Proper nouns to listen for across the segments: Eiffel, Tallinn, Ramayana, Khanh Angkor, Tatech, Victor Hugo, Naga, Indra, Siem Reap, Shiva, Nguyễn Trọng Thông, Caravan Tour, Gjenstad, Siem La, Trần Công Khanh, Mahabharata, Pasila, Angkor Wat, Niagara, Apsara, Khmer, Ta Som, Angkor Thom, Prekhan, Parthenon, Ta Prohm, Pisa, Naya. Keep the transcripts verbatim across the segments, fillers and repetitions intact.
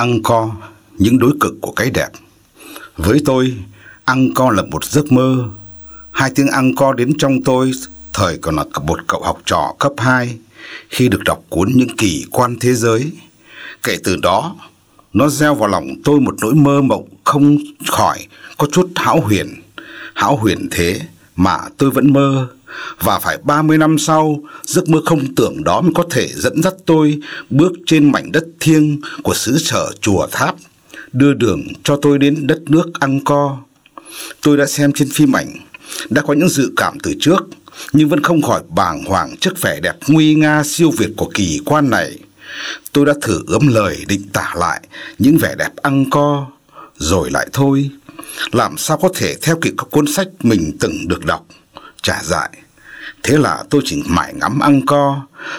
Angkor, những đối cực của cái đẹp. Với tôi, Angkor là một giấc mơ. Hai tiếng Angkor đến trong tôi thời còn là một cậu học trò cấp hai khi được đọc cuốn Những Kỳ Quan Thế Giới. Kể từ đó, nó gieo vào lòng tôi một nỗi mơ mộng không khỏi có chút hão huyền. Hão huyền thế mà tôi vẫn mơ, và phải ba mươi năm sau, giấc mơ không tưởng đó mới có thể dẫn dắt tôi bước trên mảnh đất thiêng của xứ sở chùa tháp, đưa đường cho tôi đến đất nước Angkor. Tôi đã xem trên phim ảnh, đã có những dự cảm từ trước, nhưng vẫn không khỏi bàng hoàng trước vẻ đẹp nguy nga siêu việt của kỳ quan này. Tôi đã thử ướm lời định tả lại những vẻ đẹp Angkor, rồi lại thôi. Làm sao có thể theo kịp các cuốn sách mình từng được đọc, chả dại. Thế là tôi chỉ mải ngắm Angkor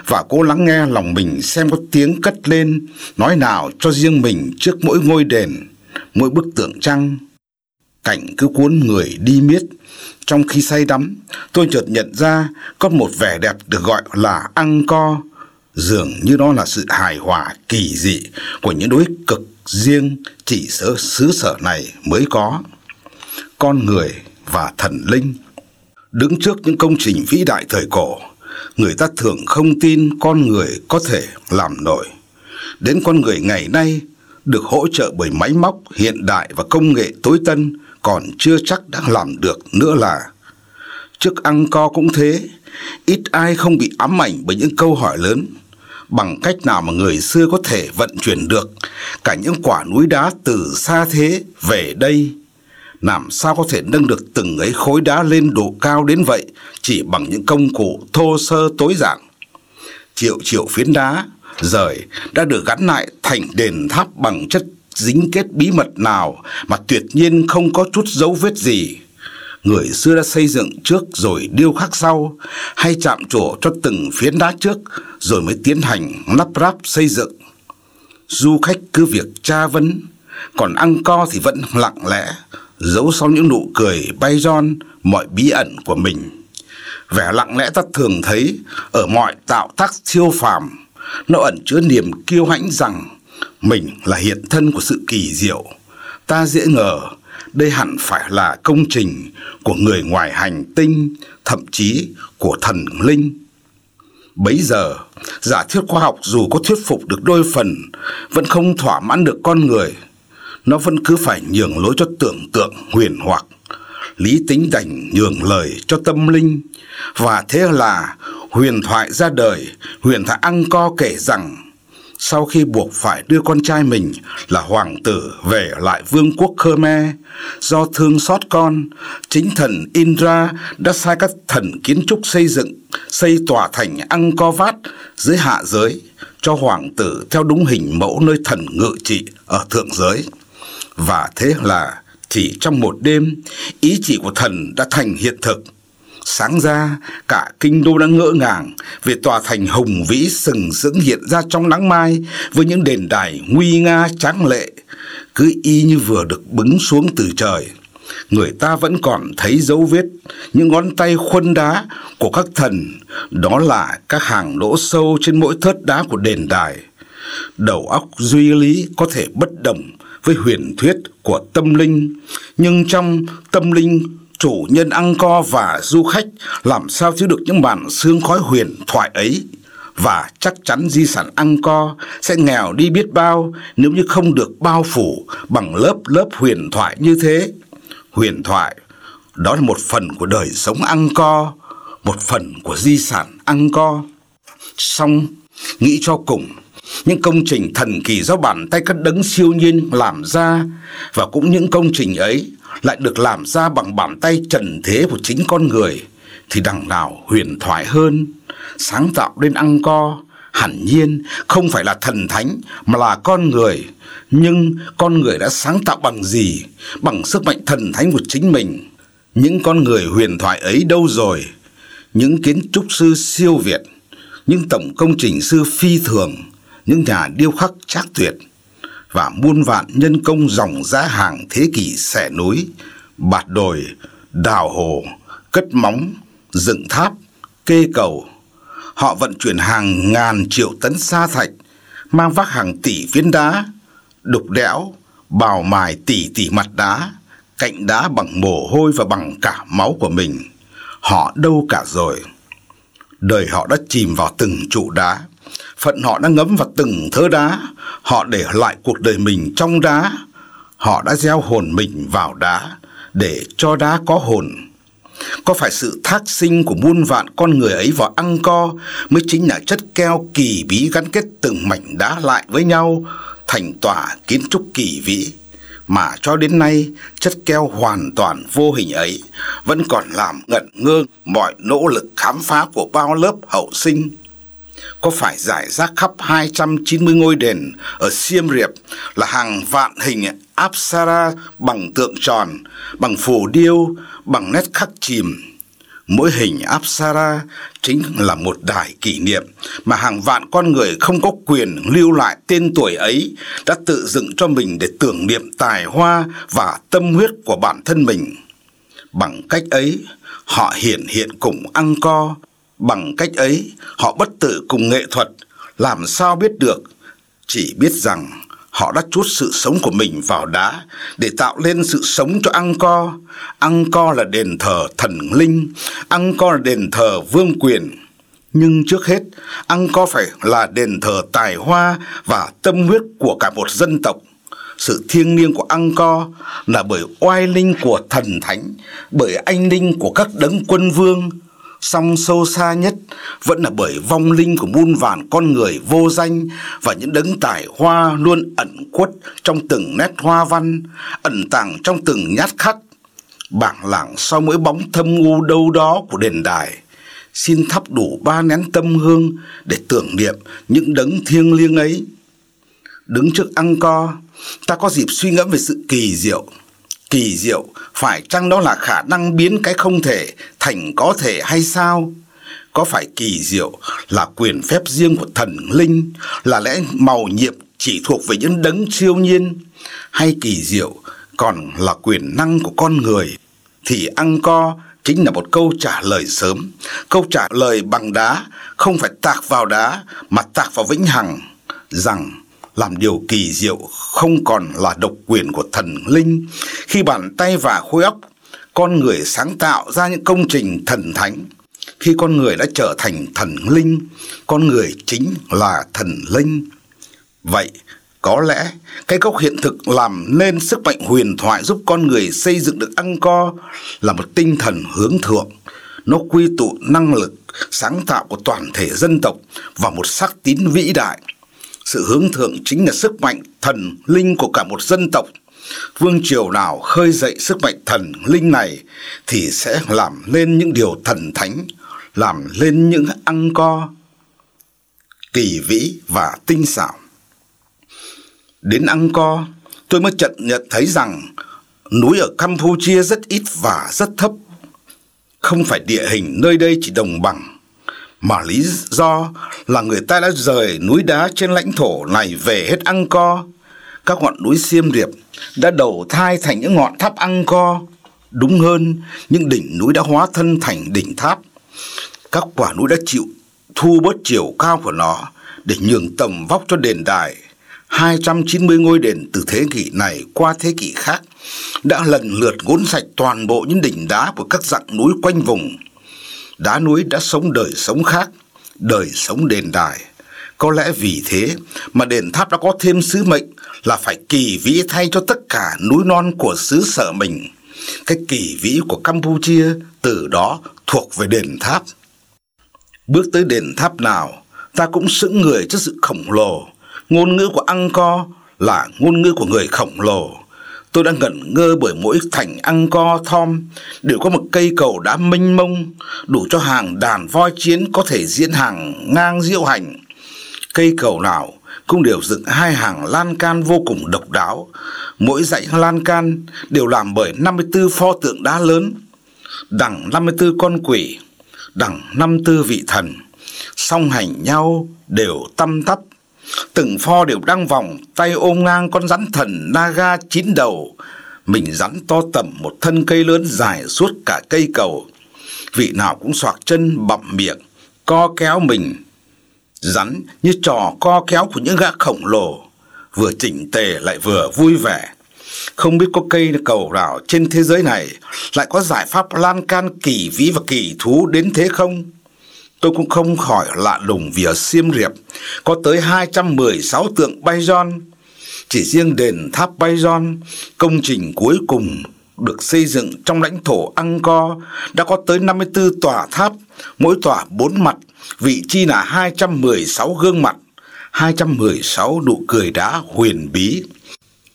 và cố lắng nghe lòng mình xem có tiếng cất lên nói nào cho riêng mình trước mỗi ngôi đền, mỗi bức tượng trăng. Cảnh cứ cuốn người đi miết. Trong khi say đắm, tôi chợt nhận ra có một vẻ đẹp được gọi là Angkor, dường như nó là sự hài hòa kỳ dị của những đối cực riêng chỉ xứ xứ sở này mới có. Con người và thần linh. Đứng trước những công trình vĩ đại thời cổ, người ta thường không tin con người có thể làm nổi. Đến con người ngày nay được hỗ trợ bởi máy móc hiện đại và công nghệ tối tân còn chưa chắc đã làm được nữa là. Trước Angkor cũng thế, ít ai không bị ám ảnh bởi những câu hỏi lớn. Bằng cách nào mà người xưa có thể vận chuyển được cả những quả núi đá từ xa thế về đây? Làm sao có thể nâng được từng ấy khối đá lên độ cao đến vậy chỉ bằng những công cụ thô sơ tối giản? Triệu triệu phiến đá rời đã được gắn lại thành đền tháp bằng chất dính kết bí mật nào mà tuyệt nhiên không có chút dấu vết gì. Người xưa đã xây dựng trước rồi điêu khắc sau, hay chạm trổ cho từng phiến đá trước rồi mới tiến hành lắp ráp xây dựng. Du khách cứ việc tra vấn, còn Angkor thì vẫn lặng lẽ, giấu sau những nụ cười Bayon mọi bí ẩn của mình. Vẻ lặng lẽ ta thường thấy ở mọi tạo tác siêu phàm, nó ẩn chứa niềm kiêu hãnh rằng mình là hiện thân của sự kỳ diệu. Ta dễ ngờ đây hẳn phải là công trình của người ngoài hành tinh, thậm chí của thần linh. Bấy giờ, giả thuyết khoa học dù có thuyết phục được đôi phần, vẫn không thỏa mãn được con người. Nó vẫn cứ phải nhường lối cho tưởng tượng huyền hoặc, lý tính đành nhường lời cho tâm linh. Và thế là huyền thoại ra đời, huyền thoại Angkor kể rằng, sau khi buộc phải đưa con trai mình là hoàng tử về lại vương quốc Khmer, do thương xót con, chính thần Indra đã sai các thần kiến trúc xây dựng, xây tòa thành Angkor Wat dưới hạ giới cho hoàng tử theo đúng hình mẫu nơi thần ngự trị ở thượng giới. Và thế là chỉ trong một đêm, ý chỉ của thần đã thành hiện thực. Sáng ra, cả kinh đô đã ngỡ ngàng về tòa thành hùng vĩ sừng sững hiện ra trong nắng mai với những đền đài nguy nga tráng lệ, cứ y như vừa được bứng xuống từ trời. Người ta vẫn còn thấy dấu vết, những ngón tay khuân đá của các thần, đó là các hàng lỗ sâu trên mỗi thớt đá của đền đài. Đầu óc duy lý có thể bất đồng với huyền thuyết của tâm linh, nhưng trong tâm linh chủ nhân Angkor và du khách làm sao chứa được những màn sương khói huyền thoại ấy. Và chắc chắn di sản Angkor sẽ nghèo đi biết bao nếu như không được bao phủ bằng lớp lớp huyền thoại như thế. Huyền thoại, đó là một phần của đời sống Angkor, một phần của di sản Angkor. Song, nghĩ cho cùng, những công trình thần kỳ do bàn tay các đấng siêu nhiên làm ra, và cũng những công trình ấy lại được làm ra bằng bàn tay trần thế của chính con người, thì đằng nào huyền thoại hơn. Sáng tạo nên Angkor hẳn nhiên không phải là thần thánh mà là con người. Nhưng con người đã sáng tạo bằng gì? Bằng sức mạnh thần thánh của chính mình. Những con người huyền thoại ấy đâu rồi? Những kiến trúc sư siêu việt, những tổng công trình sư phi thường, những nhà điêu khắc trác tuyệt, và muôn vạn nhân công dòng dã hàng thế kỷ xẻ núi, bạt đồi, đào hồ, cất móng, dựng tháp, kê cầu. Họ vận chuyển hàng ngàn triệu tấn sa thạch, mang vác hàng tỷ phiến đá, đục đẽo, bào mài tỉ tỉ mặt đá, cạnh đá bằng mồ hôi và bằng cả máu của mình. Họ đâu cả rồi? Đời họ đã chìm vào từng trụ đá, phận họ đã ngấm vào từng thớ đá. Họ để lại cuộc đời mình trong đá. Họ đã gieo hồn mình vào đá để cho đá có hồn. Có phải sự thác sinh của muôn vạn con người ấy vào Angkor mới chính là chất keo kỳ bí gắn kết từng mảnh đá lại với nhau thành tòa kiến trúc kỳ vĩ, mà cho đến nay chất keo hoàn toàn vô hình ấy vẫn còn làm ngẩn ngơ mọi nỗ lực khám phá của bao lớp hậu sinh? Có phải rải rác khắp hai trăm chín mươi ngôi đền ở Siem Reap là hàng vạn hình Apsara bằng tượng tròn, bằng phù điêu, bằng nét khắc chìm? Mỗi hình Apsara chính là một đài kỷ niệm mà hàng vạn con người không có quyền lưu lại tên tuổi ấy đã tự dựng cho mình để tưởng niệm tài hoa và tâm huyết của bản thân mình. Bằng cách ấy, họ hiển hiện cùng Angkor. Bằng cách ấy, họ bất tử cùng nghệ thuật. Làm sao biết được? Chỉ biết rằng họ đã trút sự sống của mình vào đá để tạo lên sự sống cho Angkor. Angkor là đền thờ thần linh, Angkor là đền thờ vương quyền. Nhưng trước hết, Angkor phải là đền thờ tài hoa và tâm huyết của cả một dân tộc. Sự thiêng liêng của Angkor là bởi oai linh của thần thánh, bởi anh linh của các đấng quân vương. Song sâu xa nhất vẫn là bởi vong linh của muôn vàn con người vô danh và những đấng tài hoa luôn ẩn khuất trong từng nét hoa văn, ẩn tàng trong từng nhát khắc, bảng lảng sau mỗi bóng thâm u đâu đó của đền đài. Xin thắp đủ ba nén tâm hương để tưởng niệm những đấng thiêng liêng ấy. Đứng trước Angkor, ta có dịp suy ngẫm về sự kỳ diệu. Kỳ diệu, phải chăng đó là khả năng biến cái không thể thành có thể hay sao? Có phải kỳ diệu là quyền phép riêng của thần linh, là lẽ màu nhiệm chỉ thuộc về những đấng siêu nhiên? Hay kỳ diệu còn là quyền năng của con người? Thì Angkor chính là một câu trả lời sớm, câu trả lời bằng đá, không phải tạc vào đá mà tạc vào vĩnh hằng, rằng làm điều kỳ diệu không còn là độc quyền của thần linh khi bàn tay và khối óc con người sáng tạo ra những công trình thần thánh. Khi con người đã trở thành thần linh, con người chính là thần linh. Vậy có lẽ cái gốc hiện thực làm nên sức mạnh huyền thoại giúp con người xây dựng được Angkor là một tinh thần hướng thượng. Nó quy tụ năng lực sáng tạo của toàn thể dân tộc vào một sắc tín vĩ đại. Sự hướng thượng chính là sức mạnh thần linh của cả một dân tộc. Vương triều nào khơi dậy sức mạnh thần linh này thì sẽ làm lên những điều thần thánh, làm lên những Angkor kỳ vĩ và tinh xảo. Đến Angkor, tôi mới chợt nhận thấy rằng núi ở Campuchia rất ít và rất thấp. Không phải địa hình nơi đây chỉ đồng bằng, mà lý do là người ta đã rời núi đá trên lãnh thổ này về hết Angkor. Các ngọn núi Siem Reap đã đầu thai thành những ngọn tháp Angkor. Đúng hơn, những đỉnh núi đã hóa thân thành đỉnh tháp. Các quả núi đã chịu thu bớt chiều cao của nó để nhường tầm vóc cho đền đài. hai trăm chín mươi ngôi đền từ thế kỷ này qua thế kỷ khác đã lần lượt ngốn sạch toàn bộ những đỉnh đá của các dãy núi quanh vùng. Đá núi đã sống đời sống khác, đời sống đền đài. Có lẽ vì thế mà đền tháp đã có thêm sứ mệnh là phải kỳ vĩ thay cho tất cả núi non của xứ sở mình. Cái kỳ vĩ của Campuchia từ đó thuộc về đền tháp. Bước tới đền tháp nào, ta cũng sững người trước sự khổng lồ. Ngôn ngữ của Angkor là ngôn ngữ của người khổng lồ. Tôi đang ngẩn ngơ bởi mỗi thành Angkor Thom đều có một cây cầu đá mênh mông, đủ cho hàng đàn voi chiến có thể diễn hàng ngang diễu hành. Cây cầu nào cũng đều dựng hai hàng lan can vô cùng độc đáo. Mỗi dãy lan can đều làm bởi năm mươi tư pho tượng đá lớn, đằng năm mươi tư con quỷ, đằng năm mươi tư vị thần, song hành nhau đều tăm tắp. Từng pho đều đang vòng tay ôm ngang con rắn thần Naga chín đầu. Mình rắn to tầm một thân cây lớn dài suốt cả cây cầu. Vị nào cũng xoạc chân bặm miệng, co kéo mình. Rắn như trò co kéo của những gã khổng lồ. vừa chỉnh tề lại vừa vui vẻ. Không biết có cây cầu nào trên thế giới này lại có giải pháp lan can kỳ vĩ và kỳ thú đến thế không? Tôi cũng không khỏi lạ lùng vì ở Siem Reap có tới hai trăm mười sáu tượng Bayon. Chỉ riêng đền tháp Bayon, công trình cuối cùng được xây dựng trong lãnh thổ Angkor, đã có tới năm mươi tư tòa tháp, mỗi tòa bốn mặt, vị chi là hai trăm mười sáu gương mặt, hai trăm mười sáu nụ cười đá huyền bí,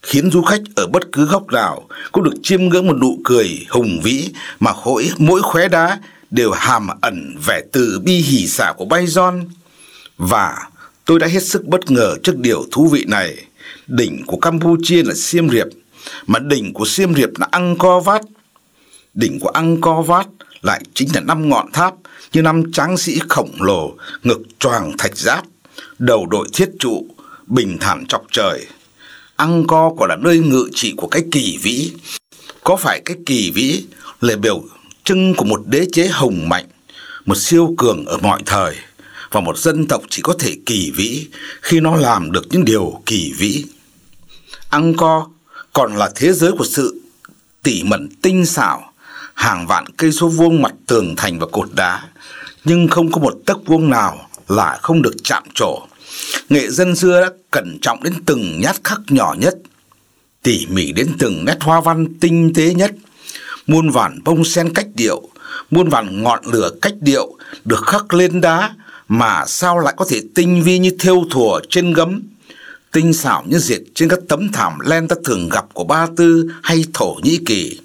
khiến du khách ở bất cứ góc nào cũng được chiêm ngưỡng một nụ cười hùng vĩ mà mỗi, mỗi khóe đá đều hàm ẩn vẻ từ bi hỉ xả của Bayon. Và tôi đã hết sức bất ngờ trước điều thú vị này. Đỉnh của Campuchia là Siem Reap, mà đỉnh của Siem Reap là Angkor Wat. Đỉnh của Angkor Wat lại chính là năm ngọn tháp như năm tráng sĩ khổng lồ, ngực choàng thạch giáp, đầu đội thiết trụ, bình thản chọc trời. Angkor còn là nơi ngự trị của cái kỳ vĩ. Có phải cái kỳ vĩ là biểu trưng của một đế chế hùng mạnh, một siêu cường ở mọi thời, và một dân tộc chỉ có thể kỳ vĩ khi nó làm được những điều kỳ vĩ. Angkor còn là thế giới của sự tỉ mẩn tinh xảo, hàng vạn cây số vuông mặt tường thành và cột đá, nhưng không có một tấc vuông nào là không được chạm trổ. Nghệ dân xưa đã cẩn trọng đến từng nhát khắc nhỏ nhất, tỉ mỉ đến từng nét hoa văn tinh tế nhất. Muôn vàn bông sen cách điệu, muôn vàn ngọn lửa cách điệu được khắc lên đá, mà sao lại có thể tinh vi như thêu thùa trên gấm, tinh xảo như dệt trên các tấm thảm len ta thường gặp của Ba Tư hay Thổ Nhĩ Kỳ.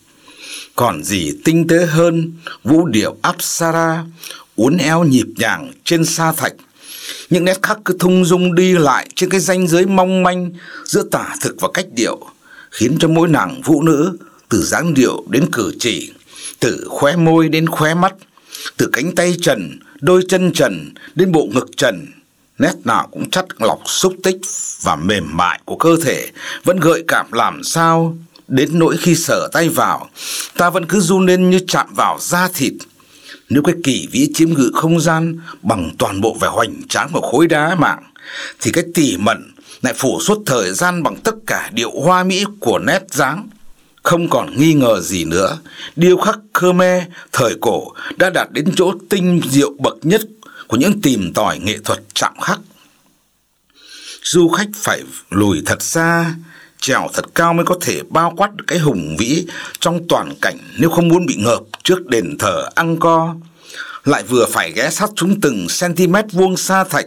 Còn gì tinh tế hơn vũ điệu Apsara uốn éo nhịp nhàng trên sa thạch, những nét khắc cứ thung dung đi lại trên cái ranh giới mong manh giữa tả thực và cách điệu, khiến cho mỗi nàng vũ nữ, từ dáng điệu đến cử chỉ, từ khóe môi đến khóe mắt, từ cánh tay trần, đôi chân trần đến bộ ngực trần, nét nào cũng chắt lọc xúc tích và mềm mại của cơ thể, vẫn gợi cảm làm sao đến nỗi khi sờ tay vào, ta vẫn cứ run lên như chạm vào da thịt. Nếu cái kỳ vĩ chiếm ngự không gian bằng toàn bộ vẻ hoành tráng của khối đá mảng, thì cái tỉ mẩn lại phủ suốt thời gian bằng tất cả điệu hoa mỹ của nét dáng. Không còn nghi ngờ gì nữa, điêu khắc Khmer thời cổ đã đạt đến chỗ tinh diệu bậc nhất của những tìm tòi nghệ thuật chạm khắc. Du khách phải lùi thật xa, trèo thật cao mới có thể bao quát được cái hùng vĩ trong toàn cảnh, nếu không muốn bị ngợp trước đền thờ Angkor, lại vừa phải ghé sát xuống từng cm vuông sa thạch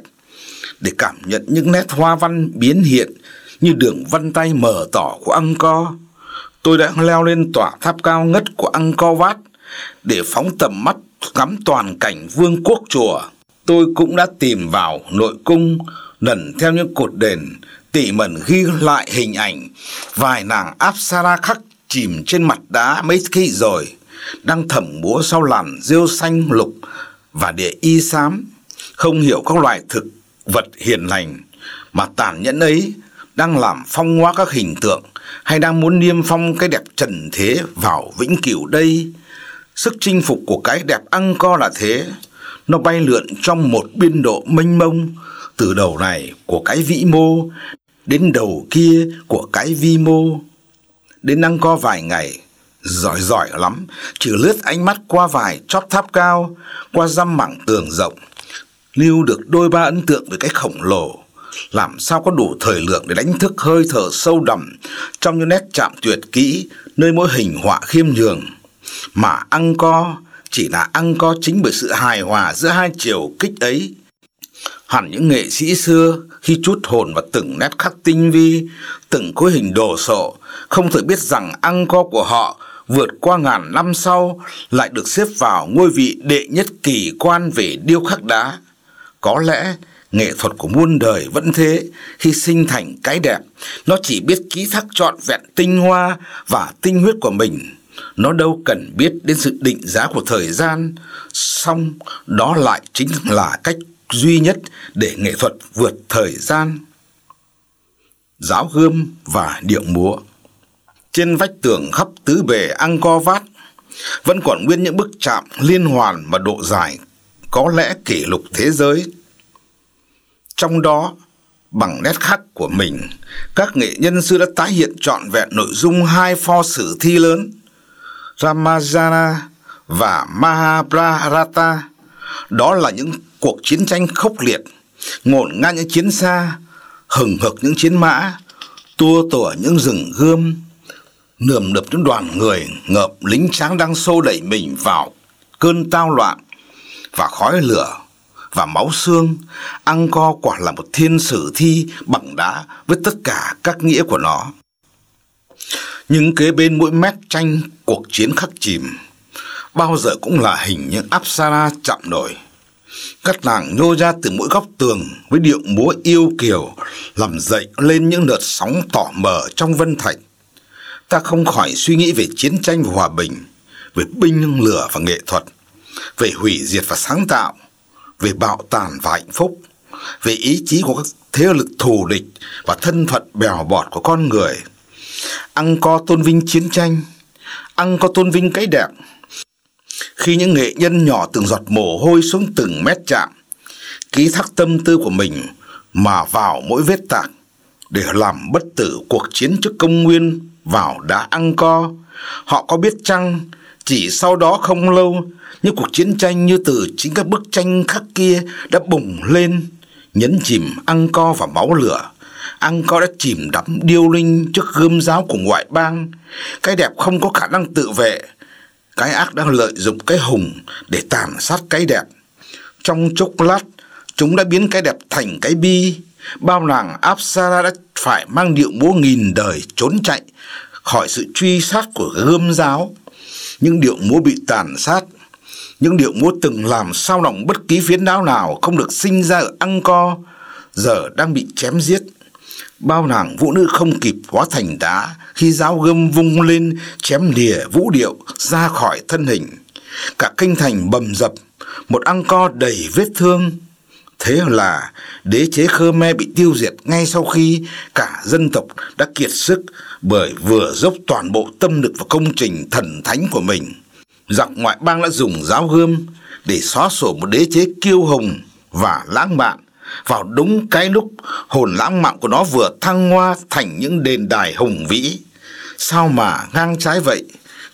để cảm nhận những nét hoa văn biến hiện như đường vân tay mờ tỏ của Angkor. Tôi đã leo lên tòa tháp cao ngất của Angkor Wat để phóng tầm mắt ngắm toàn cảnh vương quốc chùa. Tôi cũng đã tìm vào nội cung, lần theo những cột đền, tỉ mẩn ghi lại hình ảnh vài nàng Apsara khắc chìm trên mặt đá mấy khi rồi, đang thầm múa sau làn rêu xanh lục và địa y xám, không hiểu các loài thực vật hiền lành mà tàn nhẫn ấy đang làm phong hóa các hình tượng, hay đang muốn niêm phong cái đẹp trần thế vào vĩnh cửu đây. Sức chinh phục của cái đẹp Angkor là thế, nó bay lượn trong một biên độ mênh mông, từ đầu này của cái vĩ mô đến đầu kia của cái vi mô. Đến Angkor vài ngày, giỏi giỏi lắm chỉ lướt ánh mắt qua vài chóp tháp cao, qua dăm mảng tường rộng, lưu được đôi ba ấn tượng về cái khổng lồ. Làm sao có đủ thời lượng để đánh thức hơi thở sâu đậm trong những nét chạm tuyệt kỹ nơi mỗi hình họa khiêm nhường. Mà Angkor chỉ là Angkor chính bởi sự hài hòa giữa hai chiều kích ấy. Hẳn những nghệ sĩ xưa khi trút hồn vào từng nét khắc tinh vi, từng khối hình đồ sộ, không thể biết rằng Angkor của họ vượt qua ngàn năm sau lại được xếp vào ngôi vị đệ nhất kỳ quan về điêu khắc đá. Có lẽ nghệ thuật của muôn đời vẫn thế, khi sinh thành cái đẹp, nó chỉ biết ký thác trọn vẹn tinh hoa và tinh huyết của mình. Nó đâu cần biết đến sự định giá của thời gian, song đó lại chính là cách duy nhất để nghệ thuật vượt thời gian. Giáo gươm và điệu múa. Trên vách tường khắp tứ bề Angkor Wat vẫn còn nguyên những bức chạm liên hoàn mà độ dài có lẽ kỷ lục thế giới. Trong đó, bằng nét khắc của mình, các nghệ nhân xưa đã tái hiện trọn vẹn nội dung hai pho sử thi lớn Ramayana và Mahabharata. Đó là những cuộc chiến tranh khốc liệt, ngổn ngang những chiến xa, hừng hực những chiến mã, tua tủa những rừng gươm, nườm nượp những đoàn người ngợp lính tráng đang xô đẩy mình vào cơn tao loạn và khói lửa và máu xương. Angkor quả là một thiên sử thi bằng đá với tất cả các nghĩa của nó. Nhưng kế bên mỗi mép tranh cuộc chiến khắc chìm bao giờ cũng là hình những Apsara chạm nổi. Các nàng nhô ra từ mỗi góc tường với điệu múa yêu kiều, làm dậy lên những đợt sóng tỏ mờ trong vân thạch. Ta không khỏi suy nghĩ về chiến tranh và hòa bình, về binh lửa và nghệ thuật, về hủy diệt và sáng tạo, về bạo tàn và hạnh phúc, về ý chí của các thế lực thù địch và thân phận bèo bọt của con người. Angkor tôn vinh chiến tranh, Angkor tôn vinh cái đẹp. Khi những nghệ nhân nhỏ từng giọt mồ hôi xuống từng mét chạm, ký thác tâm tư của mình mà vào mỗi vết tạc để làm bất tử cuộc chiến trước công nguyên vào đá Angkor, họ có biết chăng chỉ sau đó không lâu, những cuộc chiến tranh như từ chính các bức tranh khắc kia đã bùng lên, nhấn chìm Angkor vào máu lửa. Angkor đã chìm đắm điêu linh trước gươm giáo của ngoại bang. Cái đẹp không có khả năng tự vệ, cái ác đang lợi dụng cái hùng để tàn sát cái đẹp. Trong chốc lát, chúng đã biến cái đẹp thành cái bi. Bao nàng Apsara đã phải mang điệu múa nghìn đời trốn chạy khỏi sự truy sát của gươm giáo. Những điệu múa bị tàn sát, những điệu múa từng làm sao lòng bất kỳ phiến não nào không được sinh ra ở Angkor, giờ đang bị chém giết. Bao nàng vũ nữ không kịp hóa thành đá khi giáo gươm vung lên chém lìa vũ điệu ra khỏi thân hình. Cả kinh thành bầm dập, một Angkor đầy vết thương. Thế là đế chế Khmer bị tiêu diệt ngay sau khi cả dân tộc đã kiệt sức bởi vừa dốc toàn bộ tâm lực vào công trình thần thánh của mình. Giặc ngoại bang đã dùng giáo gươm để xóa sổ một đế chế kiêu hùng và lãng mạn vào đúng cái lúc hồn lãng mạn của nó vừa thăng hoa thành những đền đài hùng vĩ. Sao mà ngang trái vậy?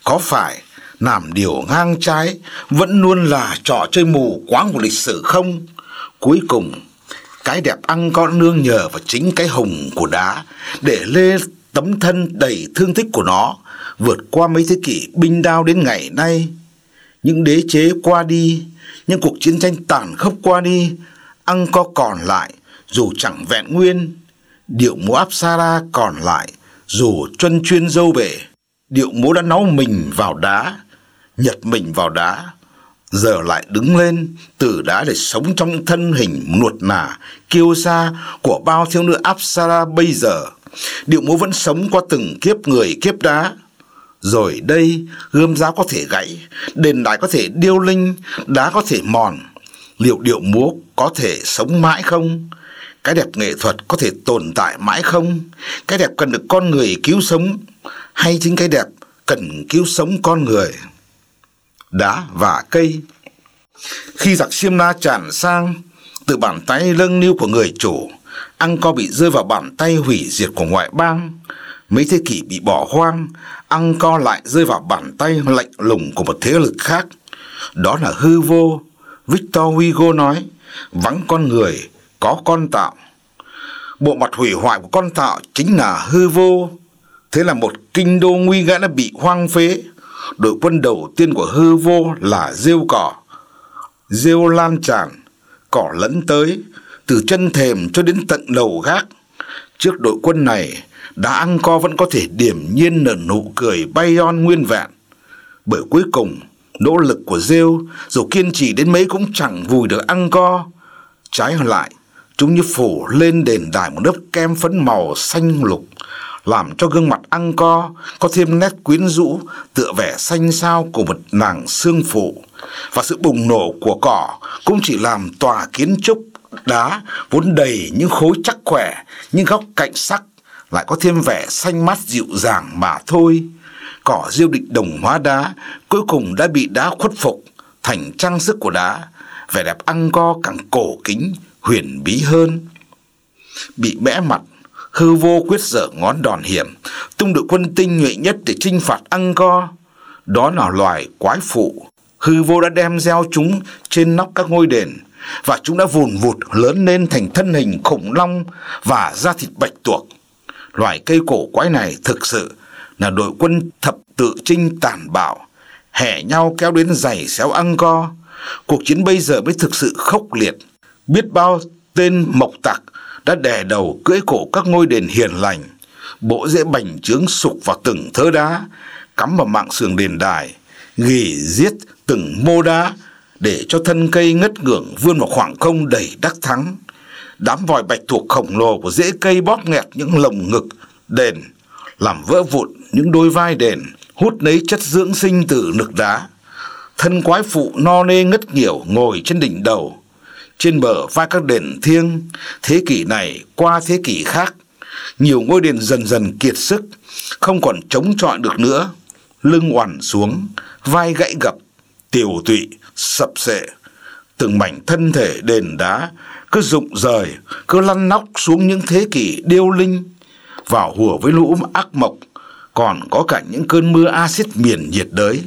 Có phải làm điều ngang trái vẫn luôn là trò chơi mù quáng của lịch sử không? Cuối cùng, cái đẹp Angkor nương nhờ vào chính cái hùng của đá để lê tấm thân đầy thương tích của nó vượt qua mấy thế kỷ binh đao đến ngày nay. Những đế chế qua đi, những cuộc chiến tranh tàn khốc qua đi, Angkor còn lại dù chẳng vẹn nguyên, điệu múa Apsara còn lại dù chân chuyên dâu bể. Điệu múa đã náu mình vào đá, nhật mình vào đá, giờ lại đứng lên từ đá để sống trong những thân hình nuột nà, kiêu sa của bao thiếu nữ Apsara bây giờ. Điệu múa vẫn sống qua từng kiếp người kiếp đá. Rồi đây, gươm giáo có thể gãy, đền đài có thể điêu linh, đá có thể mòn. Liệu điệu múa có thể sống mãi không? Cái đẹp nghệ thuật có thể tồn tại mãi không? Cái đẹp cần được con người cứu sống, hay chính cái đẹp cần cứu sống con người? Đá và cây. Khi giặc Siem La tràn sang từ bàn tay lâng niu của người chủ, Angkor bị rơi vào bàn tay hủy diệt của ngoại bang. Mấy thế kỷ bị bỏ hoang, Angkor lại rơi vào bàn tay lạnh lùng của một thế lực khác. Đó là hư vô. Victor Hugo nói, vắng con người, có con tạo. Bộ mặt hủy hoại của con tạo chính là hư vô. Thế là một kinh đô nguy ngã đã bị hoang phế. Đội quân đầu tiên của hư vô là rêu cỏ. Rêu lan tràn, cỏ lẫn tới, từ chân thềm cho đến tận đầu gác. Trước đội quân này, đá Angkor vẫn có thể điềm nhiên nở nụ cười Bayon nguyên vẹn. Bởi cuối cùng, nỗ lực của rêu dù kiên trì đến mấy cũng chẳng vùi được Angkor. Trái lại, chúng như phủ lên đền đài một lớp kem phấn màu xanh lục, làm cho gương mặt Angkor có thêm nét quyến rũ tựa vẻ xanh xao của một nàng sương phụ. Và sự bùng nổ của cỏ cũng chỉ làm tòa kiến trúc đá vốn đầy những khối chắc khỏe, những góc cạnh sắc lại có thêm vẻ xanh mát dịu dàng mà thôi. Cỏ diêu định đồng hóa đá, cuối cùng đã bị đá khuất phục, thành trang sức của đá. Vẻ đẹp Angkor càng cổ kính, huyền bí hơn. Bị bẽ mặt, Hư Vô quyết giở ngón đòn hiểm, tung đội quân tinh nhuệ nhất để chinh phạt Angkor. Đó là loài quái phụ. Hư Vô đã đem gieo chúng trên nóc các ngôi đền, và chúng đã vùn vụt lớn lên thành thân hình khủng long và da thịt bạch tuộc. Loài cây cổ quái này thực sự là đội quân thập tự chinh tàn bạo, hẻ nhau kéo đến giày xéo Angkor. Cuộc chiến bây giờ mới thực sự khốc liệt. Biết bao tên mộc tặc đã đè đầu cưỡi cổ các ngôi đền hiền lành, bộ rễ bành trướng sục vào từng thớ đá, cắm vào mạng sườn đền đài, ghì giết từng mô đá để cho thân cây ngất ngưởng vươn vào khoảng không đầy đắc thắng. Đám vòi bạch tuộc khổng lồ của rễ cây bóp nghẹt những lồng ngực đền, làm vỡ vụn những đôi vai đền, hút lấy chất dưỡng sinh từ nực đá. Thân quái phụ no nê ngất nghỉu ngồi trên đỉnh đầu, trên bờ vai các đền thiêng. Thế kỷ này qua thế kỷ khác, nhiều ngôi đền dần dần kiệt sức, không còn chống chọi được nữa, lưng oằn xuống, vai gãy gập, tiều tụy, sập sệ. Từng mảnh thân thể đền đá cứ rụng rời, cứ lăn nóc xuống những thế kỷ điêu linh, vào hùa với lũ ác mộc. Còn có cả những cơn mưa axit miền nhiệt đới,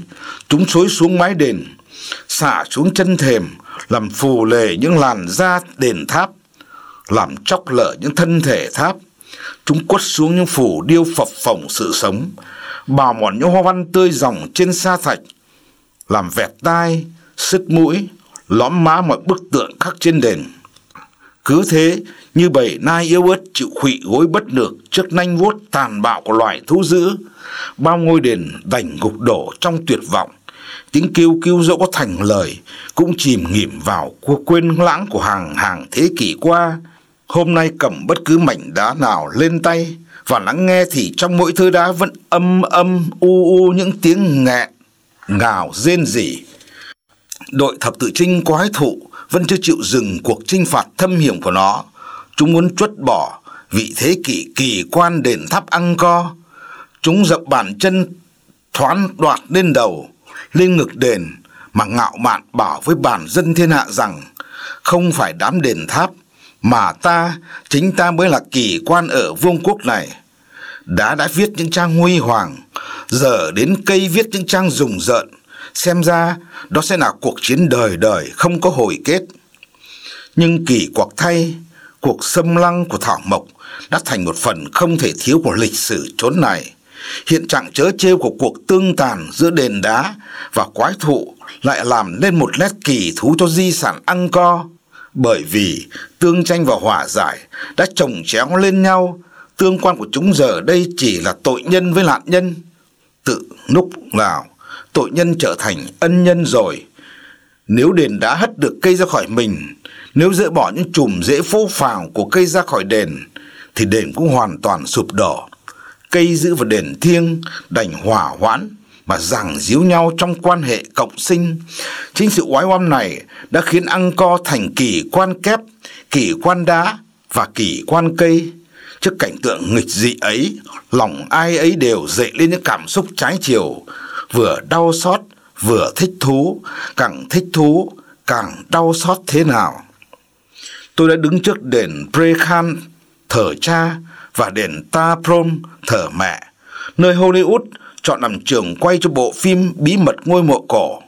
chúng xối xuống mái đền, xả xuống chân thềm, làm phù lề những làn da đền tháp, làm chóc lở những thân thể tháp. Chúng quất xuống những phù điêu phập phồng sự sống, bào mòn những hoa văn tươi ròng trên sa thạch, làm vẹt tai, sứt mũi, lõm má mọi bức tượng khắc trên đền. Cứ thế, như bầy nai yếu ớt chịu khuỵu gối bất lực trước nanh vuốt tàn bạo của loài thú dữ, bao ngôi đền đành gục đổ trong tuyệt vọng. Tiếng kêu cứu dẫu có thành lời cũng chìm nghỉm vào quên lãng của hàng hàng thế kỷ qua. Hôm nay cầm bất cứ mảnh đá nào lên tay và lắng nghe, thì trong mỗi thứ đá vẫn âm âm u u những tiếng nghẹn ngào rên rỉ. Đội thập tự chinh quái thụ vẫn chưa chịu dừng cuộc chinh phạt thâm hiểm của nó. Chúng muốn truất bỏ vị thế kỷ kỳ quan đền tháp Angkor. Chúng dập bàn chân thoán đoạt lên đầu, lên ngực đền, mà ngạo mạn bảo với bản dân thiên hạ rằng không phải đám đền tháp, mà ta, chính ta mới là kỳ quan ở vương quốc này. Đá đã viết những trang huy hoàng, giờ đến cây viết những trang rùng rợn. Xem ra đó sẽ là cuộc chiến đời đời không có hồi kết. Nhưng kỳ quặc thay, cuộc xâm lăng của thảo mộc đã thành một phần không thể thiếu của lịch sử chốn này. Hiện trạng trớ trêu của cuộc tương tàn giữa đền đá và quái thụ lại làm nên một nét kỳ thú cho di sản Angkor, bởi vì tương tranh và hòa giải đã chồng chéo lên nhau. Tương quan của chúng giờ đây chỉ là tội nhân với nạn nhân. Tự lúc nào tội nhân trở thành ân nhân rồi. Nếu đền đá hất được cây ra khỏi mình, nếu dỡ bỏ những chùm rễ phũ phàng của cây ra khỏi đền, thì đền cũng hoàn toàn sụp đổ. Cây giữ vào đền thiêng đành hòa hoãn mà giằng díu nhau trong quan hệ cộng sinh. Chính sự oái oăm này đã khiến Angkor thành kỳ quan kép, kỳ quan đá và kỳ quan cây. Trước cảnh tượng nghịch dị ấy, lòng ai ấy đều dậy lên những cảm xúc trái chiều, vừa đau xót vừa thích thú, càng thích thú càng đau xót thế nào. Tôi đã đứng trước đền Prekhan thờ cha và đền Ta Prohm thờ mẹ, nơi Hollywood chọn làm trường quay cho bộ phim Bí mật ngôi mộ cổ,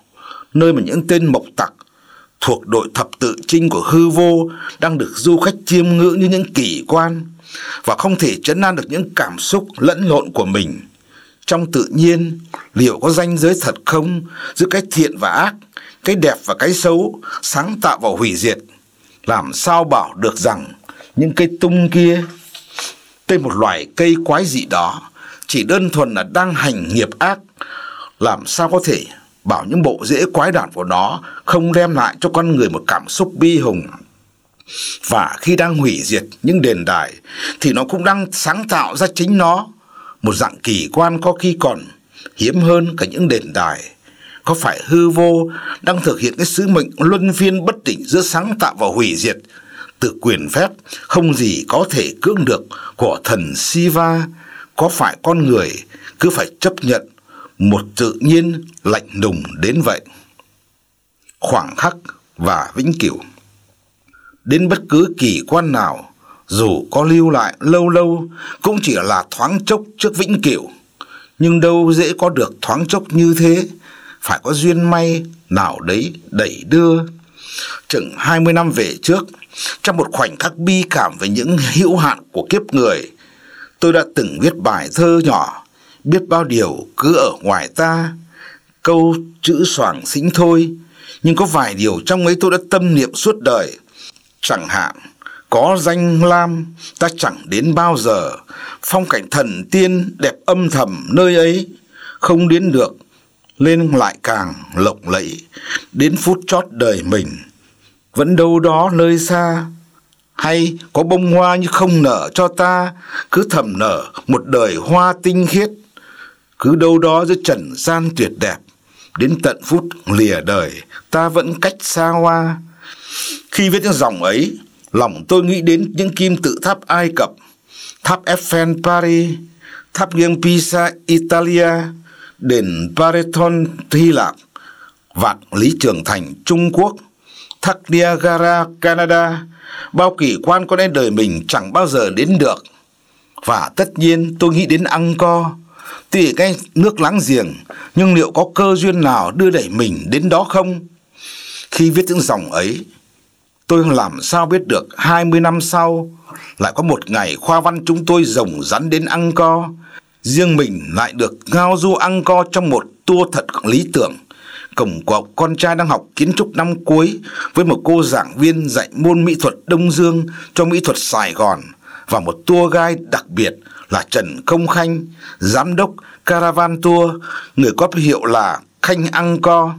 nơi mà những tên mộc tặc thuộc đội thập tự chinh của hư vô đang được du khách chiêm ngưỡng như những kỳ quan và không thể trấn an được những cảm xúc lẫn lộn của mình. Trong tự nhiên, liệu có ranh giới thật không giữa cái thiện và ác, cái đẹp và cái xấu, sáng tạo và hủy diệt? Làm sao bảo được rằng những cây tung kia, tên một loài cây quái dị đó, chỉ đơn thuần là đang hành nghiệp ác? Làm sao có thể bảo những bộ rễ quái đản của nó không đem lại cho con người một cảm xúc bi hùng? Và khi đang hủy diệt những đền đài, thì nó cũng đang sáng tạo ra chính nó, một dạng kỳ quan có khi còn hiếm hơn cả những đền đài. Có phải hư vô đang thực hiện cái sứ mệnh luân phiên bất tỉnh giữa sáng tạo và hủy diệt, từ quyền phép không gì có thể cưỡng được của thần Shiva? Có phải con người cứ phải chấp nhận một tự nhiên lạnh lùng đến vậy? Khoảng khắc và vĩnh cửu. Đến bất cứ kỳ quan nào, dù có lưu lại lâu lâu cũng chỉ là thoáng chốc trước vĩnh cửu, nhưng đâu dễ có được thoáng chốc như thế, phải có duyên may nào đấy đẩy đưa. Chừng hai mươi năm về trước, trong một khoảnh khắc bi cảm về những hữu hạn của kiếp người, tôi đã từng viết bài thơ nhỏ biết bao điều cứ ở ngoài ta, câu chữ xoàng xĩnh thôi, nhưng có vài điều trong ấy tôi đã tâm niệm suốt đời. Chẳng hạn, có danh lam ta chẳng đến bao giờ, phong cảnh thần tiên đẹp âm thầm nơi ấy, không đến được lên lại càng lộng lẫy, đến phút chót đời mình vẫn đâu đó nơi xa. Hay có bông hoa như không nở cho ta, cứ thầm nở một đời hoa tinh khiết, cứ đâu đó giữa trần gian tuyệt đẹp, đến tận phút lìa đời ta vẫn cách xa hoa. Khi viết những dòng ấy, lòng tôi nghĩ đến những kim tự tháp Ai Cập, tháp Eiffel Paris, tháp nghiêng Pisa Italia, đền Parthenon Hy Lạp, vạn lý trường thành Trung Quốc, thác Niagara Canada, bao kỳ quan có lẽ đời mình chẳng bao giờ đến được. Và tất nhiên tôi nghĩ đến Angkor, tuy cái nước láng giềng, nhưng liệu có cơ duyên nào đưa đẩy mình đến đó không? Khi viết những dòng ấy, tôi làm sao biết được hai mươi năm sau lại có một ngày khoa văn chúng tôi rồng rắn đến Angkor, riêng mình lại được ngao du Angkor trong một tour thật lý tưởng, cổng cậu con trai đang học kiến trúc năm cuối với một cô giảng viên dạy môn mỹ thuật Đông Dương cho mỹ thuật Sài Gòn, và một tour guide đặc biệt là Trần Công Khanh, giám đốc Caravan Tour, người có hiệu là Khanh Angkor.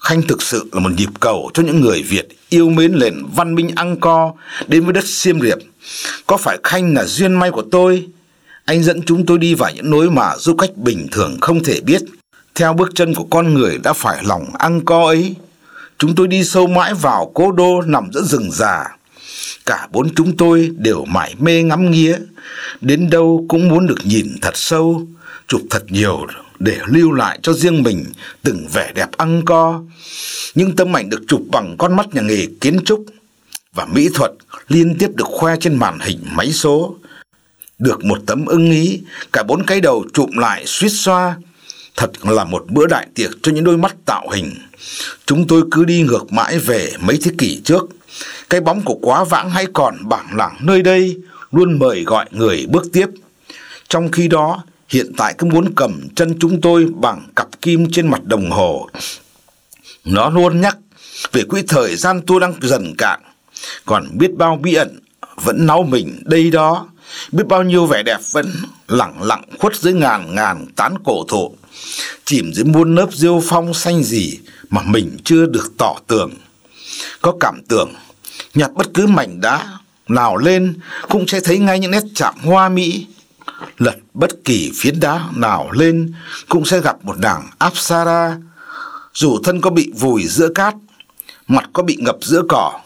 Khanh thực sự là một nhịp cầu cho những người Việt yêu mến nền văn minh Angkor đến với đất Siem Reap. Có phải Khanh là duyên may của tôi? Anh dẫn chúng tôi đi vào những nối mà du khách bình thường không thể biết, theo bước chân của con người đã phải lòng Angkor ấy. Chúng tôi đi sâu mãi vào cố đô nằm giữa rừng già. Cả bốn chúng tôi đều mải mê ngắm nghía, đến đâu cũng muốn được nhìn thật sâu, chụp thật nhiều để lưu lại cho riêng mình từng vẻ đẹp Angkor. Những tấm ảnh được chụp bằng con mắt nhà nghề kiến trúc và mỹ thuật liên tiếp được khoe trên màn hình máy số. Được một tấm ưng ý, cả bốn cái đầu chụp lại suýt xoa. Thật là một bữa đại tiệc cho những đôi mắt tạo hình. Chúng tôi cứ đi ngược mãi về mấy thế kỷ trước. Cái bóng của quá vãng hay còn bảng lảng nơi đây, luôn mời gọi người bước tiếp. Trong khi đó, hiện tại cứ muốn cầm chân chúng tôi bằng cặp kim trên mặt đồng hồ. Nó luôn nhắc về quỹ thời gian tôi đang dần cạn, còn biết bao bí ẩn vẫn náu mình đây đó, biết bao nhiêu vẻ đẹp vẫn lẳng lặng khuất dưới ngàn ngàn tán cổ thụ, chìm dưới muôn lớp rêu phong xanh gì mà mình chưa được tỏ tường. Có cảm tưởng nhặt bất cứ mảnh đá nào lên cũng sẽ thấy ngay những nét chạm hoa mỹ, lật bất kỳ phiến đá nào lên cũng sẽ gặp một nàng Apsara. Dù thân có bị vùi giữa cát, mặt có bị ngập giữa cỏ,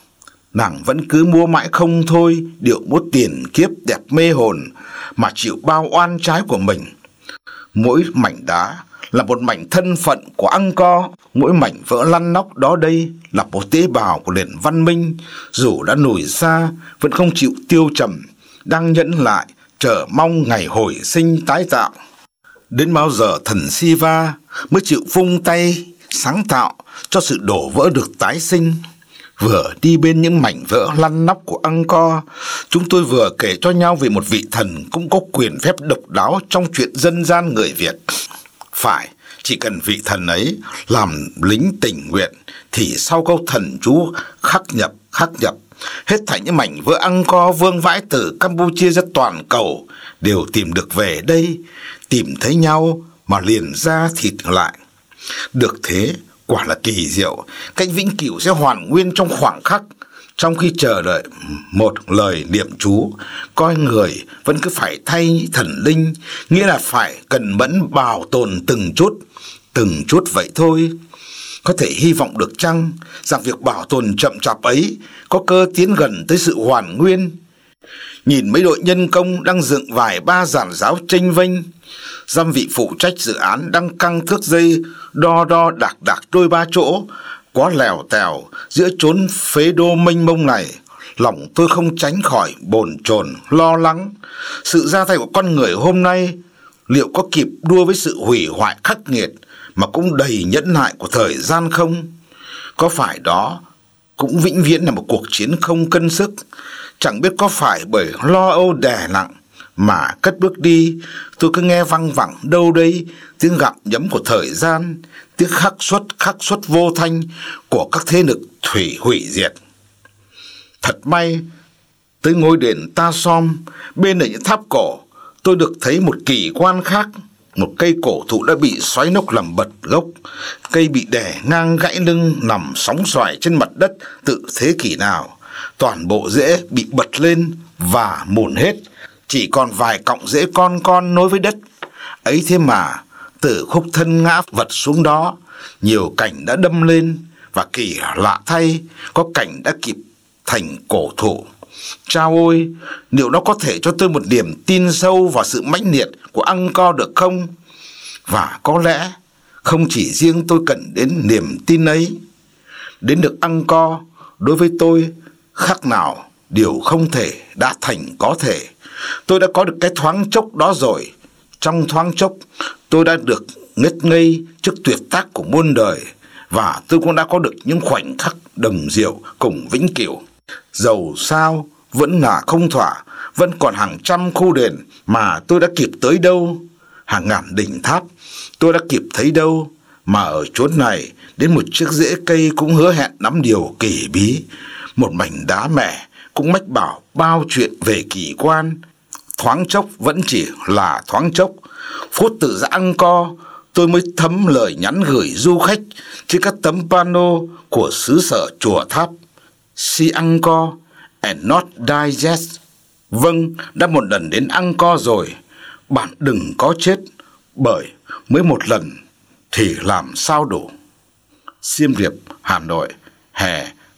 nàng vẫn cứ mua mãi không thôi điệu múa tiền kiếp đẹp mê hồn mà chịu bao oan trái của mình. Mỗi mảnh đá là một mảnh thân phận của Angkor, mỗi mảnh vỡ lăn nóc đó đây là một tế bào của nền văn minh, dù đã lùi xa vẫn không chịu tiêu trầm, đang nhẫn lại chờ mong ngày hồi sinh tái tạo. Đến bao giờ thần Shiva mới chịu vung tay sáng tạo cho sự đổ vỡ được tái sinh? Vừa đi bên những mảnh vỡ lăn nóc của Angkor, chúng tôi vừa kể cho nhau về một vị thần cũng có quyền phép độc đáo trong chuyện dân gian người Việt. Phải, chỉ cần vị thần ấy làm lính tình nguyện thì sau câu thần chú khắc nhập, khắc nhập, hết thảy những mảnh vỡ Angkor vương vãi từ Campuchia ra toàn cầu đều tìm được về đây, tìm thấy nhau mà liền ra thịt lại. Được thế, quả là kỳ diệu, cách vĩnh cửu sẽ hoàn nguyên trong khoảng khắc, trong khi chờ đợi một lời niệm chú, coi người vẫn cứ phải thay thần linh, nghĩa là phải cần mẫn bảo tồn từng chút, từng chút vậy thôi. Có thể hy vọng được chăng rằng việc bảo tồn chậm chạp ấy có cơ tiến gần tới sự hoàn nguyên? Nhìn mấy đội nhân công đang dựng vài ba giàn giáo chênh vênh, dăm vị phụ trách dự án đang căng thước dây đo đo đạc đạc đôi ba chỗ, quá lèo tèo giữa chốn phế đô mênh mông này, lòng tôi không tránh khỏi bồn chồn lo lắng. Sự ra tay của con người hôm nay liệu có kịp đua với sự hủy hoại khắc nghiệt mà cũng đầy nhẫn nại của thời gian không? Có phải đó cũng vĩnh viễn là một cuộc chiến không cân sức? Chẳng biết có phải bởi lo âu đè nặng mà cất bước đi, tôi cứ nghe văng vẳng đâu đây tiếng gặm nhấm của thời gian, tiếng khắc xuất khắc xuất vô thanh của các thế lực thủy hủy diệt. Thật may, tới ngôi đền Ta Som, bên ở những tháp cổ, tôi được thấy một kỳ quan khác. Một cây cổ thụ đã bị xoáy nốc làm bật gốc, cây bị đè ngang gãy lưng nằm sóng xoài trên mặt đất tự thế kỷ nào. Toàn bộ rễ bị bật lên và mùn hết, chỉ còn vài cọng rễ con con nối với đất. Ấy thế mà, từ khúc thân ngã vật xuống đó, nhiều cành đã đâm lên, và kỳ lạ thay, có cành đã kịp thành cổ thụ. Chao ôi, liệu nó có thể cho tôi một niềm tin sâu vào sự mãnh liệt của Angkor được không? Và có lẽ không chỉ riêng tôi cần đến niềm tin ấy. Đến được Angkor, đối với tôi khác nào điều không thể đã thành có thể. Tôi đã có được cái thoáng chốc đó rồi. Trong thoáng chốc, tôi đã được ngất ngây trước tuyệt tác của muôn đời, và tôi cũng đã có được những khoảnh khắc đồng diệu cùng vĩnh cửu. Dầu sao vẫn là không thỏa, vẫn còn hàng trăm khu đền mà tôi đã kịp tới đâu, hàng ngàn đỉnh tháp tôi đã kịp thấy đâu, mà ở chốn này đến một chiếc rễ cây cũng hứa hẹn lắm điều kỳ bí, một mảnh đá mẻ cũng mách bảo bao chuyện về kỳ quan. Thoáng chốc vẫn chỉ là thoáng chốc. Phút từ giã Angkor, tôi mới thấm lời nhắn gửi du khách trên các tấm pano của xứ sở chùa tháp: See Angkor and not digest. Vâng, đã một lần đến Angkor rồi, bạn đừng có chết, bởi mới một lần thì làm sao đủ. Siem Reap, Hà Nội.